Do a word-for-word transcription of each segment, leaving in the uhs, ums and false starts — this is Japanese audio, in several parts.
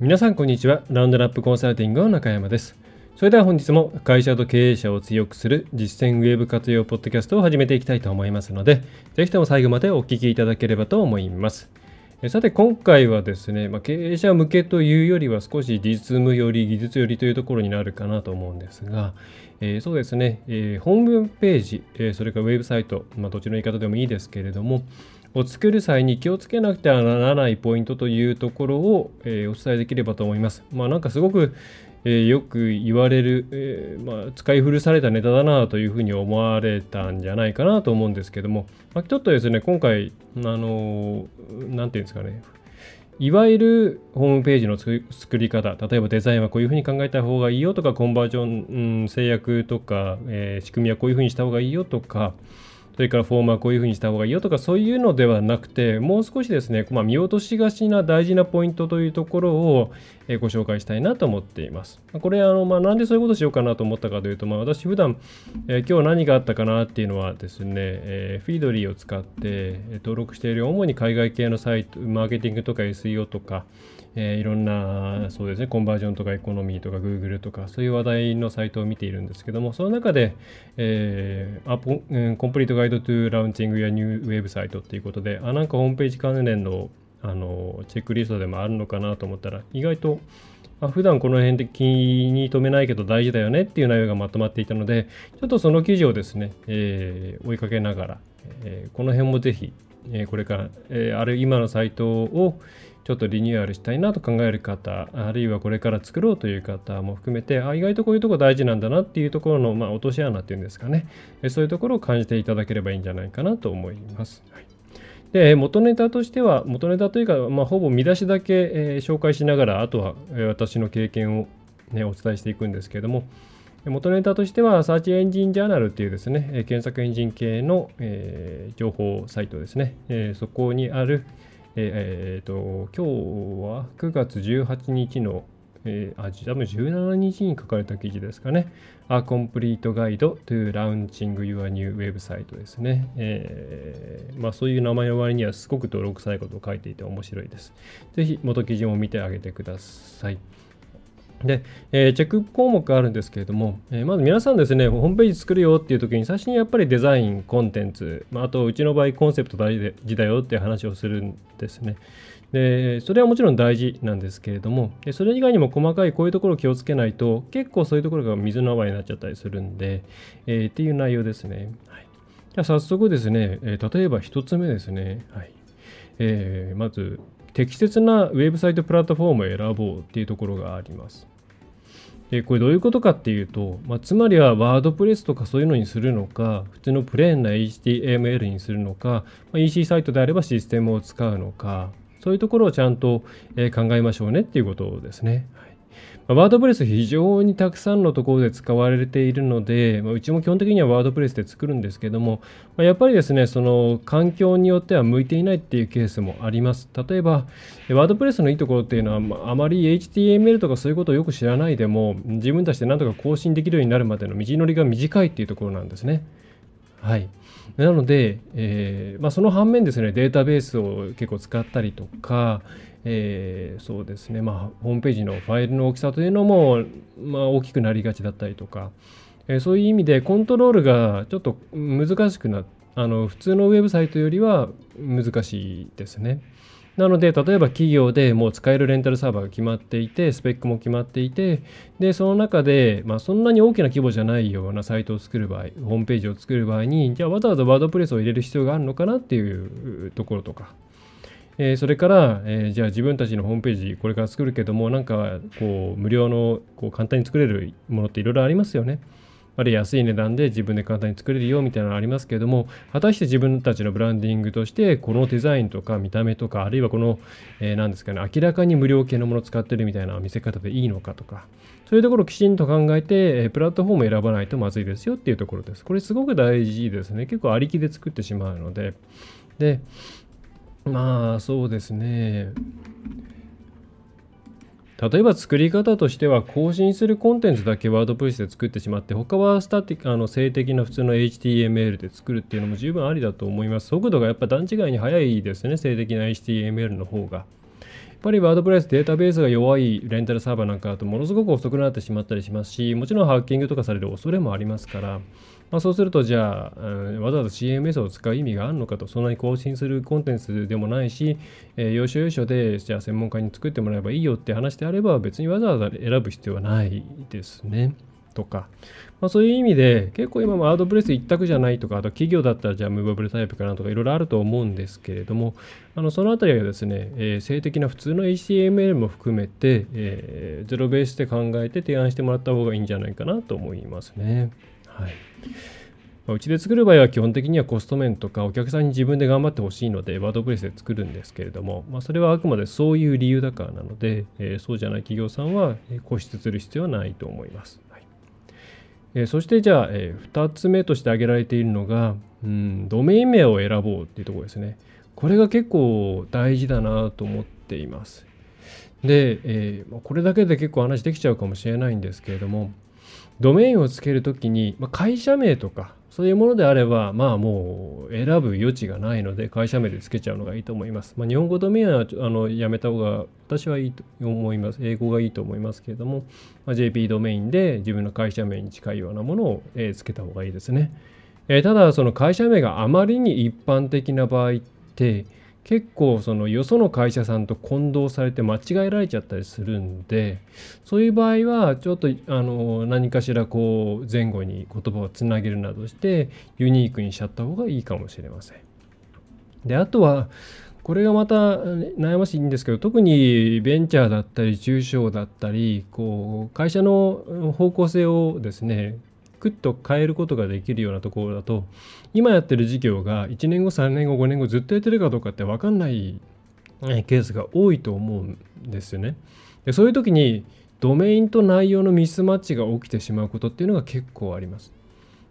皆さんこんにちは。ラウンドナップコンサルティングの中山です。それでは本日も会社と経営者を強くする実践ウェブ活用ポッドキャストを始めていきたいと思いますので、ぜひとも最後までお聞きいただければと思います。さて今回はですね、まあ、経営者向けというよりは少し実務より技術よりというところになるかなと思うんですが、えー、そうですね、えー、ホームページ、えー、それからウェブサイト、まあ、どっちの言い方でもいいですけれどもを作る際に気をつけなくてはならないポイントというところを、えー、お伝えできればと思います。まあなんかすごく、えー、よく言われる、えーまあ、使い古されたネタだなというふうに思われたんじゃないかなと思うんですけども、まあ、ちょっとですね今回あのー、なんていうんですかね、いわゆるホームページの作り方、例えばデザインはこういうふうに考えた方がいいよとか、コンバージョン、うん、制約とか、えー、仕組みはこういうふうにした方がいいよとか、それからフォームはこういうふうにした方がいいよとか、そういうのではなくて、もう少しですね、まあ、見落としがちな大事なポイントというところをご紹介したいなと思っています。これあの、まあ、なんでそういうことをしようかなと思ったかというと、まあ、私普段、えー、今日何があったかなっていうのはですね、えー、フィードリーを使って登録している主に海外系のサイト、マーケティングとか エスイーオー とか、えー、いろんなそうですね、コンバージョンとかエコノミーとか Google とかそういう話題のサイトを見ているんですけども、その中で、えー、あポ、うん、Complete Guide to Launching Your New Website ということで、あなんかホームページ関連のあのチェックリストでもあるのかなと思ったら、意外とあ普段この辺で気に留めないけど大事だよねっていう内容がまとまっていたので、ちょっとその記事をですね、えー、追いかけながら、えー、この辺もぜひ、えー、これから、えー、ある今のサイトをちょっとリニューアルしたいなと考える方、あるいはこれから作ろうという方も含めて、あ意外とこういうとこ大事なんだなっていうところの、まあ、落とし穴っていうんですかね、そういうところを感じていただければいいんじゃないかなと思います。はい、で元ネタとしては、元ネタというか、まあ、ほぼ見出しだけ、えー、紹介しながら、あとは、えー、私の経験を、ね、お伝えしていくんですけれども、元ネタとしては Search Engine Journal というですね、えー、検索エンジン系の、えー、情報サイトですね、えー、そこにあるえー、と今日はくがつじゅうはちにちの、えー、あ多分じゅうしちにちに書かれた記事ですかね。A Complete Guide to Launching Your New Website ですね、えーまあ。そういう名前の割にはすごく泥臭いことを書いていて面白いです。ぜひ元記事も見てあげてください。で、えー、チェック項目があるんですけれども、えー、まず皆さんですね、ホームページ作るよっていう時に最初にやっぱりデザイン、コンテンツ、まあ、あとうちの場合コンセプト大事だよっていう話をするんですね。で、それはもちろん大事なんですけれども、それ以外にも細かいこういうところを気をつけないと、結構そういうところが水の泡になっちゃったりするんで、えー、っていう内容ですね。はい、じゃあ早速ですね、えー、例えば一つ目ですね。はい、えー、まず適切なウェブサイトプラットフォームを選ぼうっていうところがあります。でこれどういうことかっていうと、まあ、つまりはワードプレスとかそういうのにするのか、普通のプレーンな エイチティーエムエル にするのか、まあ、イーシー サイトであればシステムを使うのか、そういうところをちゃんと、えー、考えましょうねっていうことですね。はい、ワードプレス非常にたくさんのところで使われているので、うちも基本的にはワードプレスで作るんですけども、やっぱりですね、その環境によっては向いていないっていうケースもあります。例えば、ワードプレスのいいところっていうのは、あまり エイチティーエムエル とかそういうことをよく知らないでも、自分たちで何とか更新できるようになるまでの道のりが短いっていうところなんですね。はい、なので、えーまあ、その反面ですね、データベースを結構使ったりとか、えー、そうですね、まあ、ホームページのファイルの大きさというのも、まあ、大きくなりがちだったりとか、えー、そういう意味でコントロールがちょっと難しくなっあの普通のウェブサイトよりは難しいですね。なので、例えば企業でもう使えるレンタルサーバーが決まっていて、スペックも決まっていて、で、その中で、まあ、そんなに大きな規模じゃないようなサイトを作る場合、ホームページを作る場合に、じゃあわざわざワードプレスを入れる必要があるのかなっていうところとか、えー、それから、えー、じゃあ自分たちのホームページ、これから作るけども、なんかこう、無料のこう簡単に作れるものっていろいろありますよね。あるいは安い値段で自分で簡単に作れるよみたいなのがありますけれども、果たして自分たちのブランディングとしてこのデザインとか見た目とか、あるいはこの、えー、何ですかね、明らかに無料系のものを使ってるみたいな見せ方でいいのかとか、そういうところをきちんと考えてプラットフォームを選ばないとまずいですよっていうところです。これすごく大事ですね。結構ありきで作ってしまうので。で、まあそうですね、例えば作り方としては、更新するコンテンツだけワードプレスで作ってしまって、他はスタティック、あの静的な普通の エイチティーエムエル で作るっていうのも十分ありだと思います。速度がやっぱ段違いに早いですね、静的な エイチティーエムエル の方が。やっぱりワードプレスデータベースが弱いレンタルサーバーなんかだとものすごく遅くなってしまったりしますし、もちろんハッキングとかされる恐れもありますから、まあ、そうするとじゃあ、うん、わざわざ シーエムエス を使う意味があるのかと、そんなに更新するコンテンツでもないし、えー、要所要所でじゃあ専門家に作ってもらえばいいよって話であれば、別にわざわざ選ぶ必要はないですね。とか、まあ、そういう意味で結構今ワードプレス一択じゃないとか、あと企業だったらじゃあMovable Typeかなとかいろいろあると思うんですけれども、あのそのあたりはですね、えー、静的な普通の エイチティーエムエル も含めて、えー、ゼロベースで考えて提案してもらった方がいいんじゃないかなと思いますね。はい、うちで作る場合は基本的にはコスト面とかお客さんに自分で頑張ってほしいのでワードプレスで作るんですけれども、まあ、それはあくまでそういう理由だからなので、えー、そうじゃない企業さんは固執する必要はないと思います。えー、そしてじゃあ、えー、ふたつめとして挙げられているのが、うん、ドメイン名を選ぼうっていうところですね。これが結構大事だなと思っています。で、えー、これだけで結構話できちゃうかもしれないんですけれども、ドメインをつけるときに、まあ、会社名とかそういうものであれば、まあもう選ぶ余地がないので会社名でつけちゃうのがいいと思います。まあ、日本語ドメインはあのやめた方が私はいいと思います。英語がいいと思いますけれども、まあ、ジェーピー ドメインで自分の会社名に近いようなものをつけた方がいいですね。えー、ただその会社名があまりに一般的な場合って、結構そのよその会社さんと混同されて間違えられちゃったりするんで、そういう場合はちょっとあの何かしらこう前後に言葉をつなげるなどしてユニークにしちゃった方がいいかもしれません。で、あとはこれがまた悩ましいんですけど、特にベンチャーだったり中小だったり、こう会社の方向性をですねクッと変えることができるようなところだと、今やってる事業がいちねんごさんねんごごねんごずっとやってるかどうかって分かんないケースが多いと思うんですよね。で、そういう時にドメインと内容のミスマッチが起きてしまうことっていうのが結構あります。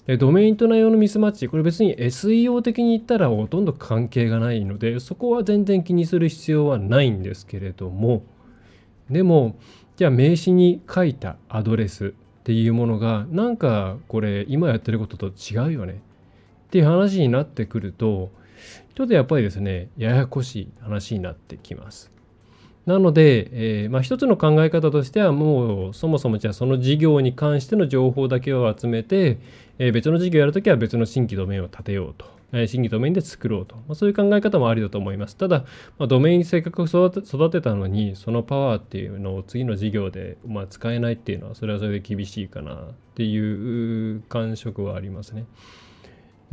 で、ドメインと内容のミスマッチ、これ別に エスイーオー 的に言ったらほとんど関係がないので、そこは全然気にする必要はないんですけれども、でもじゃあ名刺に書いたアドレスっていうものがなんかこれ今やってることと違うよねっていう話になってくると、ちょっとやっぱりですねややこしい話になってきます。なので、えーまあ、一つの考え方としては、もうそもそもじゃあその事業に関しての情報だけを集めて、えー、別の事業やるときは別の新規ドメインを立てようと、えー、新規ドメインで作ろうと、まあ、そういう考え方もありだと思います。ただ、まあ、ドメインせっかく育て、育てたのにそのパワーっていうのを次の事業で、まあ、使えないっていうのはそれはそれで厳しいかなっていう感触はありますね。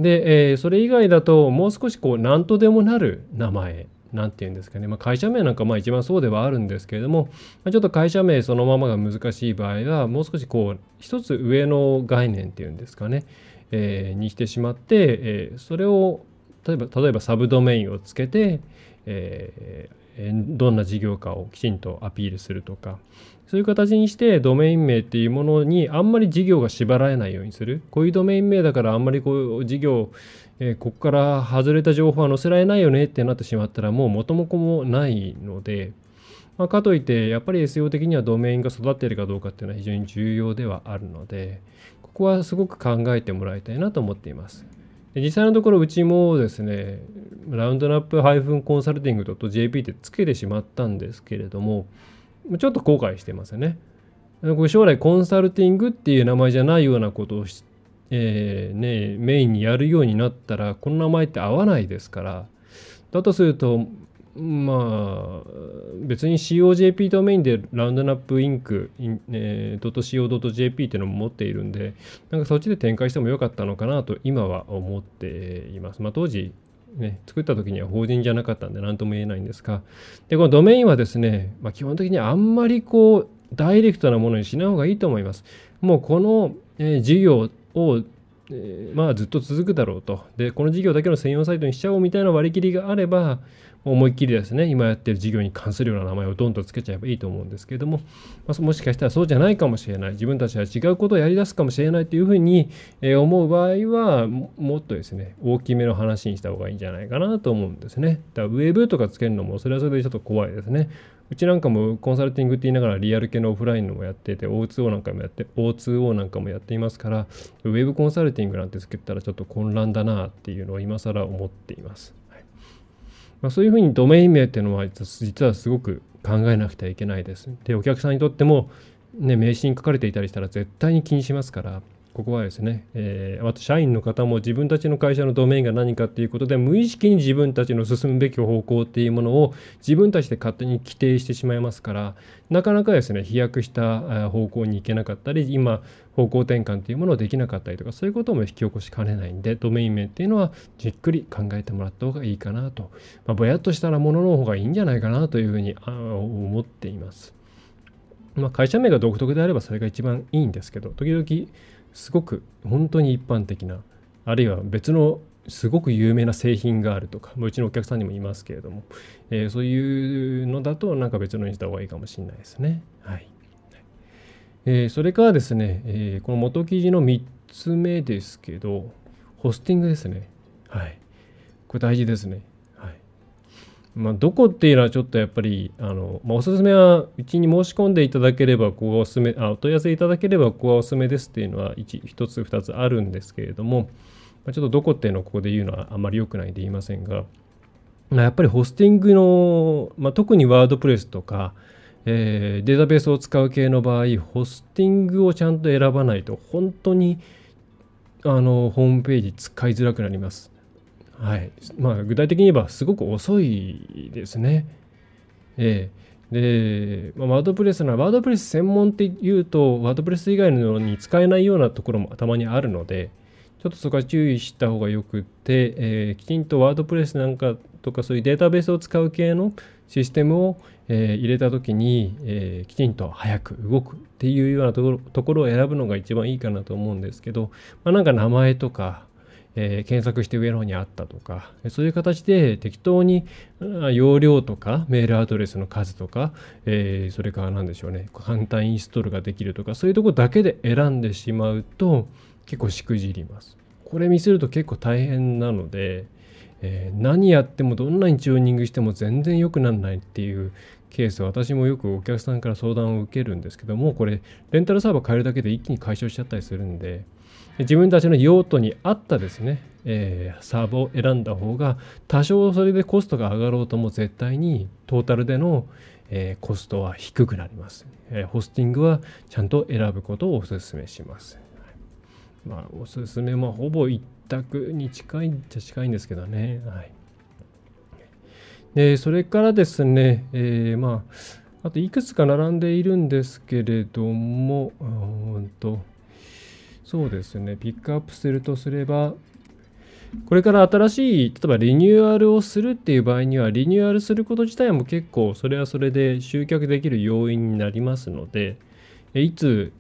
で、えー、それ以外だともう少しこう何とでもなる名前、なんて言うんですかね、まあ、会社名なんかまあ一番そうではあるんですけれども、ちょっと会社名そのままが難しい場合は、もう少しこう一つ上の概念っていうんですかね、えー、にしてしまって、えー、それを例えば、例えばサブドメインをつけて、えー、どんな事業かをきちんとアピールするとか、そういう形にしてドメイン名っていうものにあんまり事業が縛られないようにする。こういうドメイン名だからあんまりこう事業、えー、ここから外れた情報は載せられないよねってなってしまったらもう元も子もないので、まあ、かといってやっぱり エスイーオー 的にはドメインが育っているかどうかっていうのは非常に重要ではあるので、ここはすごく考えてもらいたいなと思っています。で、実際のところうちもですね、ラウンドナップハイフンコンサルティングドットジェーピー ってつけてしまったんですけれども、ちょっと後悔してますよね。将来コンサルティングっていう名前じゃないようなことを、えーね、メインにやるようになったらこの名前って合わないですから、だとするとまあ別に シーオージェーピー ドメインでラウンドナップインク .co.jp っていうのも持っているんで、なんかそっちで展開してもよかったのかなと今は思っています。まあ、当時ね、作った時には法人じゃなかったんで何とも言えないんですが、でこのドメインはですね、まあ、基本的にあんまりこうダイレクトなものにしない方がいいと思います。もうこの、えー、事業を、えー、まあずっと続くだろうと。で、この事業だけの専用サイトにしちゃおうみたいな割り切りがあれば、思いっきりですね、今やってる事業に関するような名前をどんとつけちゃえばいいと思うんですけれども、まあ、もしかしたらそうじゃないかもしれない、自分たちは違うことをやりだすかもしれないというふうに思う場合は、もっとですね、大きめの話にした方がいいんじゃないかなと思うんですね。だからウェブとかつけるのも、それはそれでちょっと怖いですね。うちなんかもコンサルティングって言いながらリアル系のオフラインのもやってて、オーツーオー なんかもやって、オーツーオー なんかもやっていますから、ウェブコンサルティングなんてつけたらちょっと混乱だなっていうのを今更思っています。まあ、そういうふうにドメイン名っていうのは実はすごく考えなくてはいけないです。で、お客さんにとっても、ね、名刺に書かれていたりしたら絶対に気にしますから、ここはですね、えー、あと社員の方も自分たちの会社のドメインが何かっていうことで、無意識に自分たちの進むべき方向っていうものを自分たちで勝手に規定してしまいますから、なかなかですね、飛躍した方向に行けなかったり、今、方向転換っていうものをできなかったりとか、そういうことも引き起こしかねないんで、ドメイン名っていうのはじっくり考えてもらった方がいいかなと、まあ、ぼやっとしたものの方がいいんじゃないかなというふうに思っています。まあ、会社名が独特であればそれが一番いいんですけど、時々すごく本当に一般的な、あるいは別のすごく有名な製品があるとか、うちのお客さんにもいますけれども、えー、そういうのだとなんか別のにした方がいいかもしれないですね。はい。えー、それからですね、えー、この元記事のみっつめですけど、ホスティングですね。はい。これ大事ですね。はい。まあ、どこっていうのはちょっとやっぱり、あの、まあ、おすすめは、うちに申し込んでいただければ、ここがおすすめ、あ、お問い合わせいただければ、ここがおすすめですっていうのは1、ひとつ、ふたつあるんですけれども、まあ、ちょっとどこっていうのをここで言うのはあんまり良くないんで言いませんが、まあ、やっぱりホスティングの、まあ、特にワードプレスとか、えー、データベースを使う系の場合、ホスティングをちゃんと選ばないと、本当にあのホームページ使いづらくなります。はい。まあ、具体的に言えば、すごく遅いですね。えー、で、まあ、ワードプレスなら、ワードプレス専門っていうと、ワードプレス以外のに使えないようなところもたまにあるので、ちょっとそこは注意した方がよくて、えー、きちんとワードプレスなんかとか、そういうデータベースを使う系のシステムを、えー、入れたときに、えー、きちんと早く動くっていうようなところ、ところを選ぶのが一番いいかなと思うんですけど、まあ、なんか名前とか、えー、検索して上の方にあったとか、そういう形で適当に容量とかメールアドレスの数とか、えー、それから何でしょうね、簡単インストールができるとか、そういうところだけで選んでしまうと、結構しくじります。これ見せると結構大変なので、えー、何やってもどんなにチューニングしても全然良くならないっていうケース、私もよくお客さんから相談を受けるんですけども、これレンタルサーバー変えるだけで一気に解消しちゃったりするんで、自分たちの用途に合ったですね、えー、サーバーを選んだ方が多少それでコストが上がろうとも絶対にトータルでの、えー、コストは低くなります、えー。ホスティングはちゃんと選ぶことをお勧めします。まあ、おすすめもほぼ一択に近いっちゃ近いんですけどね。はい、でそれからですね、えー、まあ、あといくつか並んでいるんですけれども、うんと、そうですね、ピックアップするとすれば、これから新しい、例えばリニューアルをするっていう場合には、リニューアルすること自体も結構、それはそれで集客できる要因になりますので、いつ、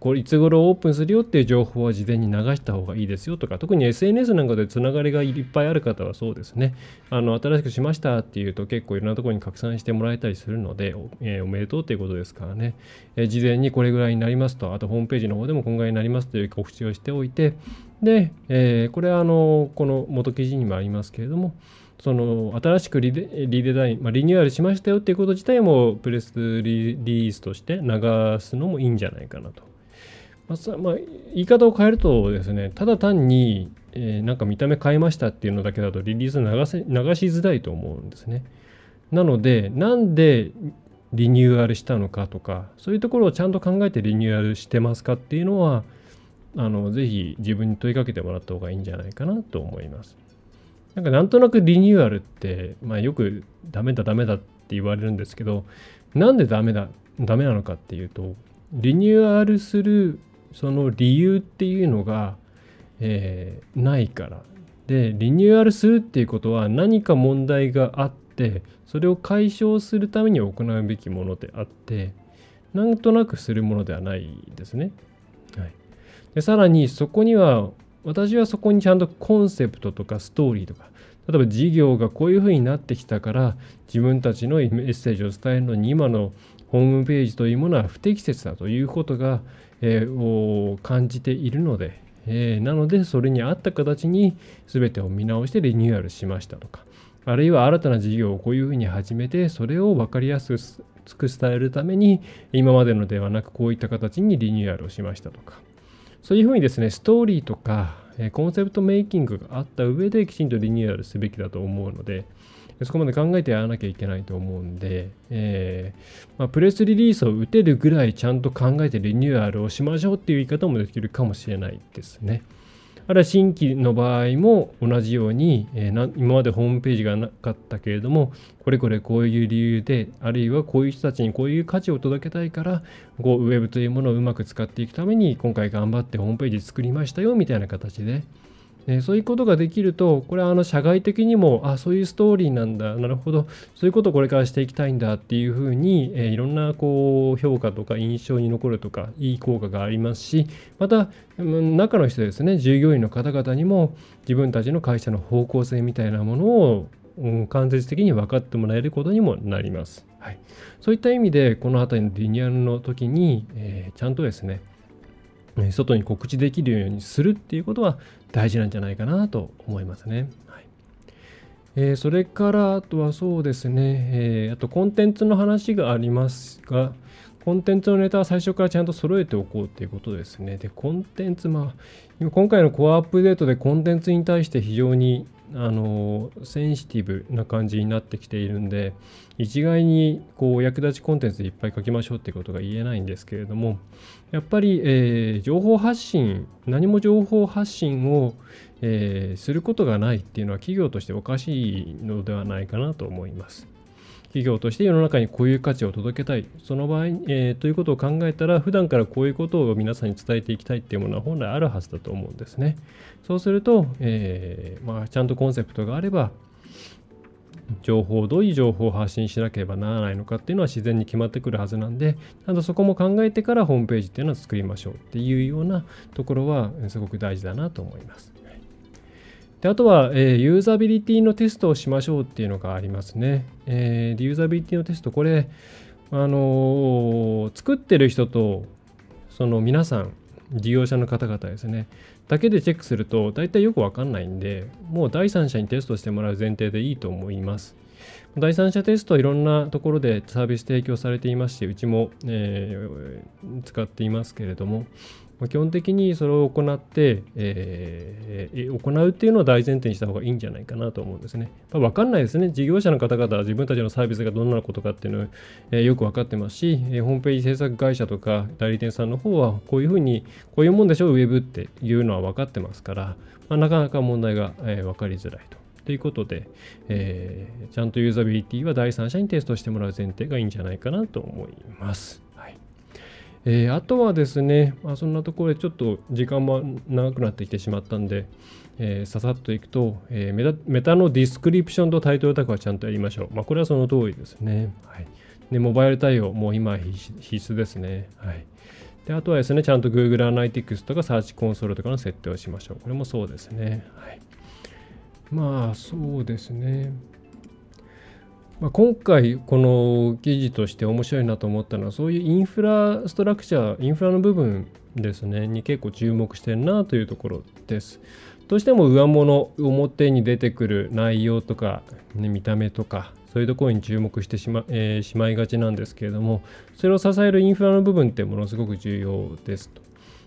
これいつ頃オープンするよっていう情報は事前に流した方がいいですよとか、特に エスエヌエス なんかでつながりがいっぱいある方はそうですね、あの新しくしましたっていうと結構いろんなところに拡散してもらえたりするので、お,、えー、おめでとうということですからね、えー、事前にこれぐらいになりますと、あとホームページの方でもこんぐらいになりますという告知をしておいて、で、えー、これはあのこの元記事にもありますけれども、その新しくリデ、リデザイン、まあ、リニューアルしましたよっていうこと自体もプレスリリースとして流すのもいいんじゃないかなと。まあ、言い方を変えるとですね、ただ単に、えー、なんか見た目変えましたっていうのだけだとリリース流せ、流しづらいと思うんですね。なので、なんでリニューアルしたのかとか、そういうところをちゃんと考えてリニューアルしてますかっていうのは、あのぜひ自分に問いかけてもらった方がいいんじゃないかなと思います。なんかなんとなくリニューアルって、まあ、よくダメだダメだって言われるんですけど、なんでダメだ、ダメなのかっていうと、リニューアルするその理由っていうのが、えー、ないから。で、リニューアルするっていうことは何か問題があって、それを解消するために行うべきものであって、なんとなくするものではないですね。はい、でさらにそこには、私はそこにちゃんとコンセプトとかストーリーとか、例えば事業がこういうふうになってきたから自分たちのメッセージを伝えるのに今のホームページというものは不適切だということが、えー、を感じているので、えー、なのでそれに合った形に全てを見直してリニューアルしましたとか、あるいは新たな事業をこういうふうに始めてそれを分かりやすく伝えるために今までのではなくこういった形にリニューアルをしましたとか、そういうふうにですね、ストーリーとかコンセプトメイキングがあった上できちんとリニューアルすべきだと思うので、そこまで考えてやらなきゃいけないと思うんで、えーまあ、プレスリリースを打てるぐらいちゃんと考えてリニューアルをしましょうっていう言い方もできるかもしれないですね。あるいは新規の場合も同じように、えー、な今までホームページがなかったけれども、これこれこういう理由で、あるいはこういう人たちにこういう価値を届けたいから、こうウェブというものをうまく使っていくために、今回頑張ってホームページ作りましたよみたいな形で、えー、そういうことができると、これはあの社外的にも、あ、そういうストーリーなんだ、なるほど、そういうことをこれからしていきたいんだっていうふうに、えー、いろんなこう評価とか印象に残るとか、いい効果がありますし、また、中の人ですね、従業員の方々にも自分たちの会社の方向性みたいなものを間接的に分かってもらえることにもなります。はい、そういった意味で、この辺りのリニューアルの時に、えー、ちゃんとですね、外に告知できるようにするっていうことは大事なんじゃないかなと思いますね。はいえー、それからあとはそうですね、えー、あとコンテンツの話がありますが、コンテンツのネタは最初からちゃんと揃えておこうということですね。で、コンテンツ、まあ、今回のコアアップデートでコンテンツに対して非常にあのセンシティブな感じになってきているんで、一概にこう役立ちコンテンツでいっぱい書きましょうっていうことが言えないんですけれども、やっぱり、えー、情報発信、何も情報発信を、えー、することがないっていうのは企業としておかしいのではないかなと思います。企業として世の中にこういう価値を届けたい、その場合、えー、ということを考えたら、普段からこういうことを皆さんに伝えていきたいっていうものは本来あるはずだと思うんですね。そうすると、えーまあ、ちゃんとコンセプトがあれば、情報、どういう情報を発信しなければならないのかっていうのは自然に決まってくるはずなんで、ちゃんとそこも考えてからホームページっていうのを作りましょうっていうようなところはすごく大事だなと思います。で、あとは、えー、ユーザビリティのテストをしましょうっていうのがありますね。えー、でユーザビリティのテスト、これ、あのー、作ってる人と、その皆さん、事業者の方々ですね、だけでチェックすると、大体よくわかんないんで、もう第三者にテストしてもらう前提でいいと思います。第三者テスト、いろんなところでサービス提供されていますし、うちも、えー、使っていますけれども、基本的にそれを行って、えー、行うっていうのを大前提にした方がいいんじゃないかなと思うんですね。分かんないですね。事業者の方々は自分たちのサービスがどんなことかっていうのを、えー、よく分かってますし、えー、ホームページ制作会社とか代理店さんの方はこういうふうに、こういうもんでしょう、ウェブっていうのは分かってますから、まあ、なかなか問題が、えー、分かりづらいと。ということで、えー、ちゃんとユーザビリティは第三者にテストしてもらう前提がいいんじゃないかなと思います。えー、あとはですね、まあ、そんなところでちょっと時間も長くなってきてしまったんで、えー、ささっといくと、えー、メタ、メタのディスクリプションとタイトルタグはちゃんとやりましょう。まあ、これはその通りですね。はい、でモバイル対応、もう今必須、必須ですね。はい、であとはですね、ちゃんと Google アナリティクスとか Search コンソールとかの設定をしましょう。これもそうですね。はい、まあ、そうですね。まあ、今回この記事として面白いなと思ったのは、そういうインフラストラクチャー、インフラの部分ですねに結構注目してるなというところです。どうしても上物、表に出てくる内容とか、ね、見た目とかそういうところに注目してしま、えー、しまいがちなんですけれども、それを支えるインフラの部分ってものすごく重要です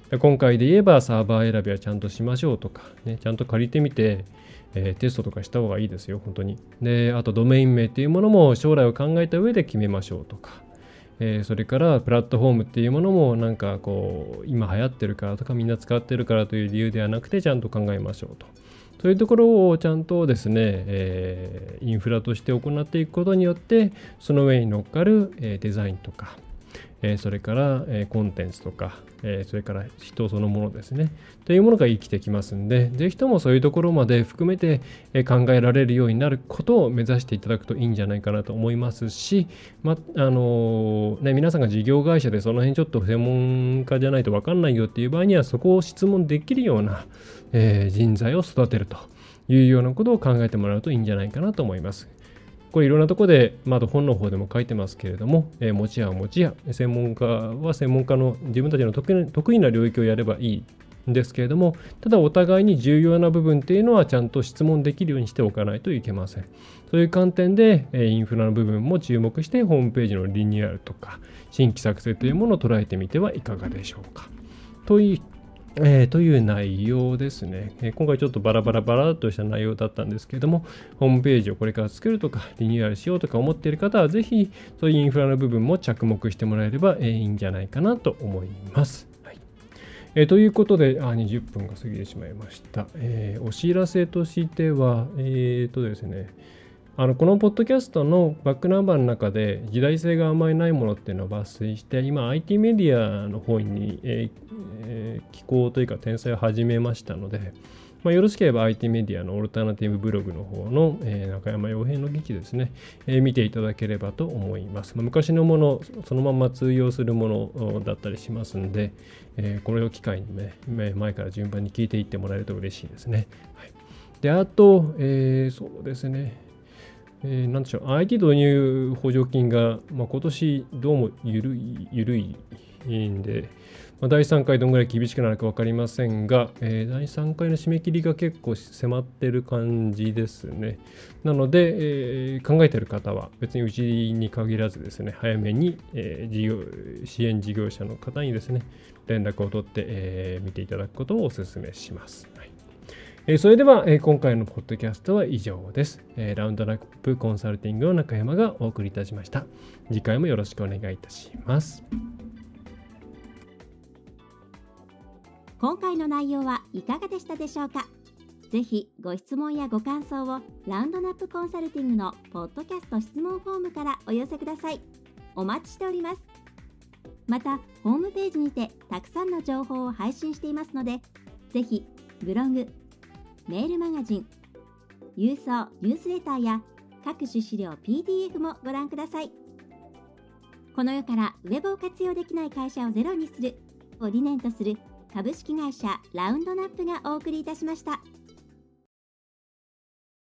と。今回で言えばサーバー選びはちゃんとしましょうとか、ね、ちゃんと借りてみて、えー、テストとかした方がいいですよ、本当に。で、あとドメイン名っていうものも将来を考えた上で決めましょうとか、えー、それからプラットフォームっていうものもなんかこう、今流行ってるからとか、みんな使ってるからという理由ではなくて、ちゃんと考えましょうと。そういうところをちゃんとですね、えー、インフラとして行っていくことによって、その上に乗っかるデザインとか、それからコンテンツとか、それから人そのものですね。というものが生きてきますんで、ぜひともそういうところまで含めて考えられるようになることを目指していただくといいんじゃないかなと思いますし、ま、あの、ね、皆さんが事業会社でその辺ちょっと専門家じゃないと分かんないよっていう場合には、そこを質問できるような人材を育てるというようなことを考えてもらうといいんじゃないかなと思います。これいろんなところで、まあ、あと本の方でも書いてますけれども、えー、持ちや持ちや、専門家は専門家の自分たちの得意な領域をやればいいんですけれども、ただお互いに重要な部分っていうのはちゃんと質問できるようにしておかないといけません。そういう観点で、えー、インフラの部分も注目して、ホームページのリニューアルとか、新規作成というものを捉えてみてはいかがでしょうか。というえー、という内容ですね、えー。今回ちょっとバラバラバラっとした内容だったんですけれども、ホームページをこれから作るとか、リニューアルしようとか思っている方は、ぜひそういうインフラの部分も着目してもらえれば、えー、いいんじゃないかなと思います。はいえー、ということで、あ、にじゅっぷんが過ぎてしまいました。えー、お知らせとしては、えーとですね、あのこのポッドキャストのバックナンバーの中で時代性があんまりないものっていうのを抜粋して、今 アイティー メディアの方に、えー、寄稿というか転載を始めましたので、まあ、よろしければ アイティー メディアのオルタナティブブログの方の、えー、中山洋平の記事ですね、えー、見ていただければと思います。まあ、昔のもの、そのまま通用するものだったりしますんで、えー、これを機会にね、前から順番に聞いていってもらえると嬉しいですね。はい、で、あと、えー、そうですね。えー、なんでしょう、アイティー 導入補助金が、まあ、今年どうも緩い、緩いんで、まあ、だいさんかいどのぐらい厳しくなるか分かりませんが、えー、だいさんかいの締め切りが結構迫ってる感じですね。なので、えー、考えてる方は別にうちに限らずですね、早めに、えー、事業支援事業者の方にですね、連絡を取って、えー、見ていただくことをお勧めします。はいそれでは今回のポッドキャストは以上です。ラウンドラップコンサルティングの中山がお送りいたしました。次回もよろしくお願いいたします。今回の内容はいかがでしたでしょうか。ぜひご質問やご感想をラウンドナップコンサルティングのポッドキャスト質問フォームからお寄せください。お待ちしております。またホームページにてたくさんの情報を配信していますので、ぜひブログ、メールマガジン、郵送ニュースレターや各種資料 ピーディーエフ もご覧ください。この世からウェブを活用できない会社をゼロにするを理念とする株式会社ラウンドナップがお送りいたしました。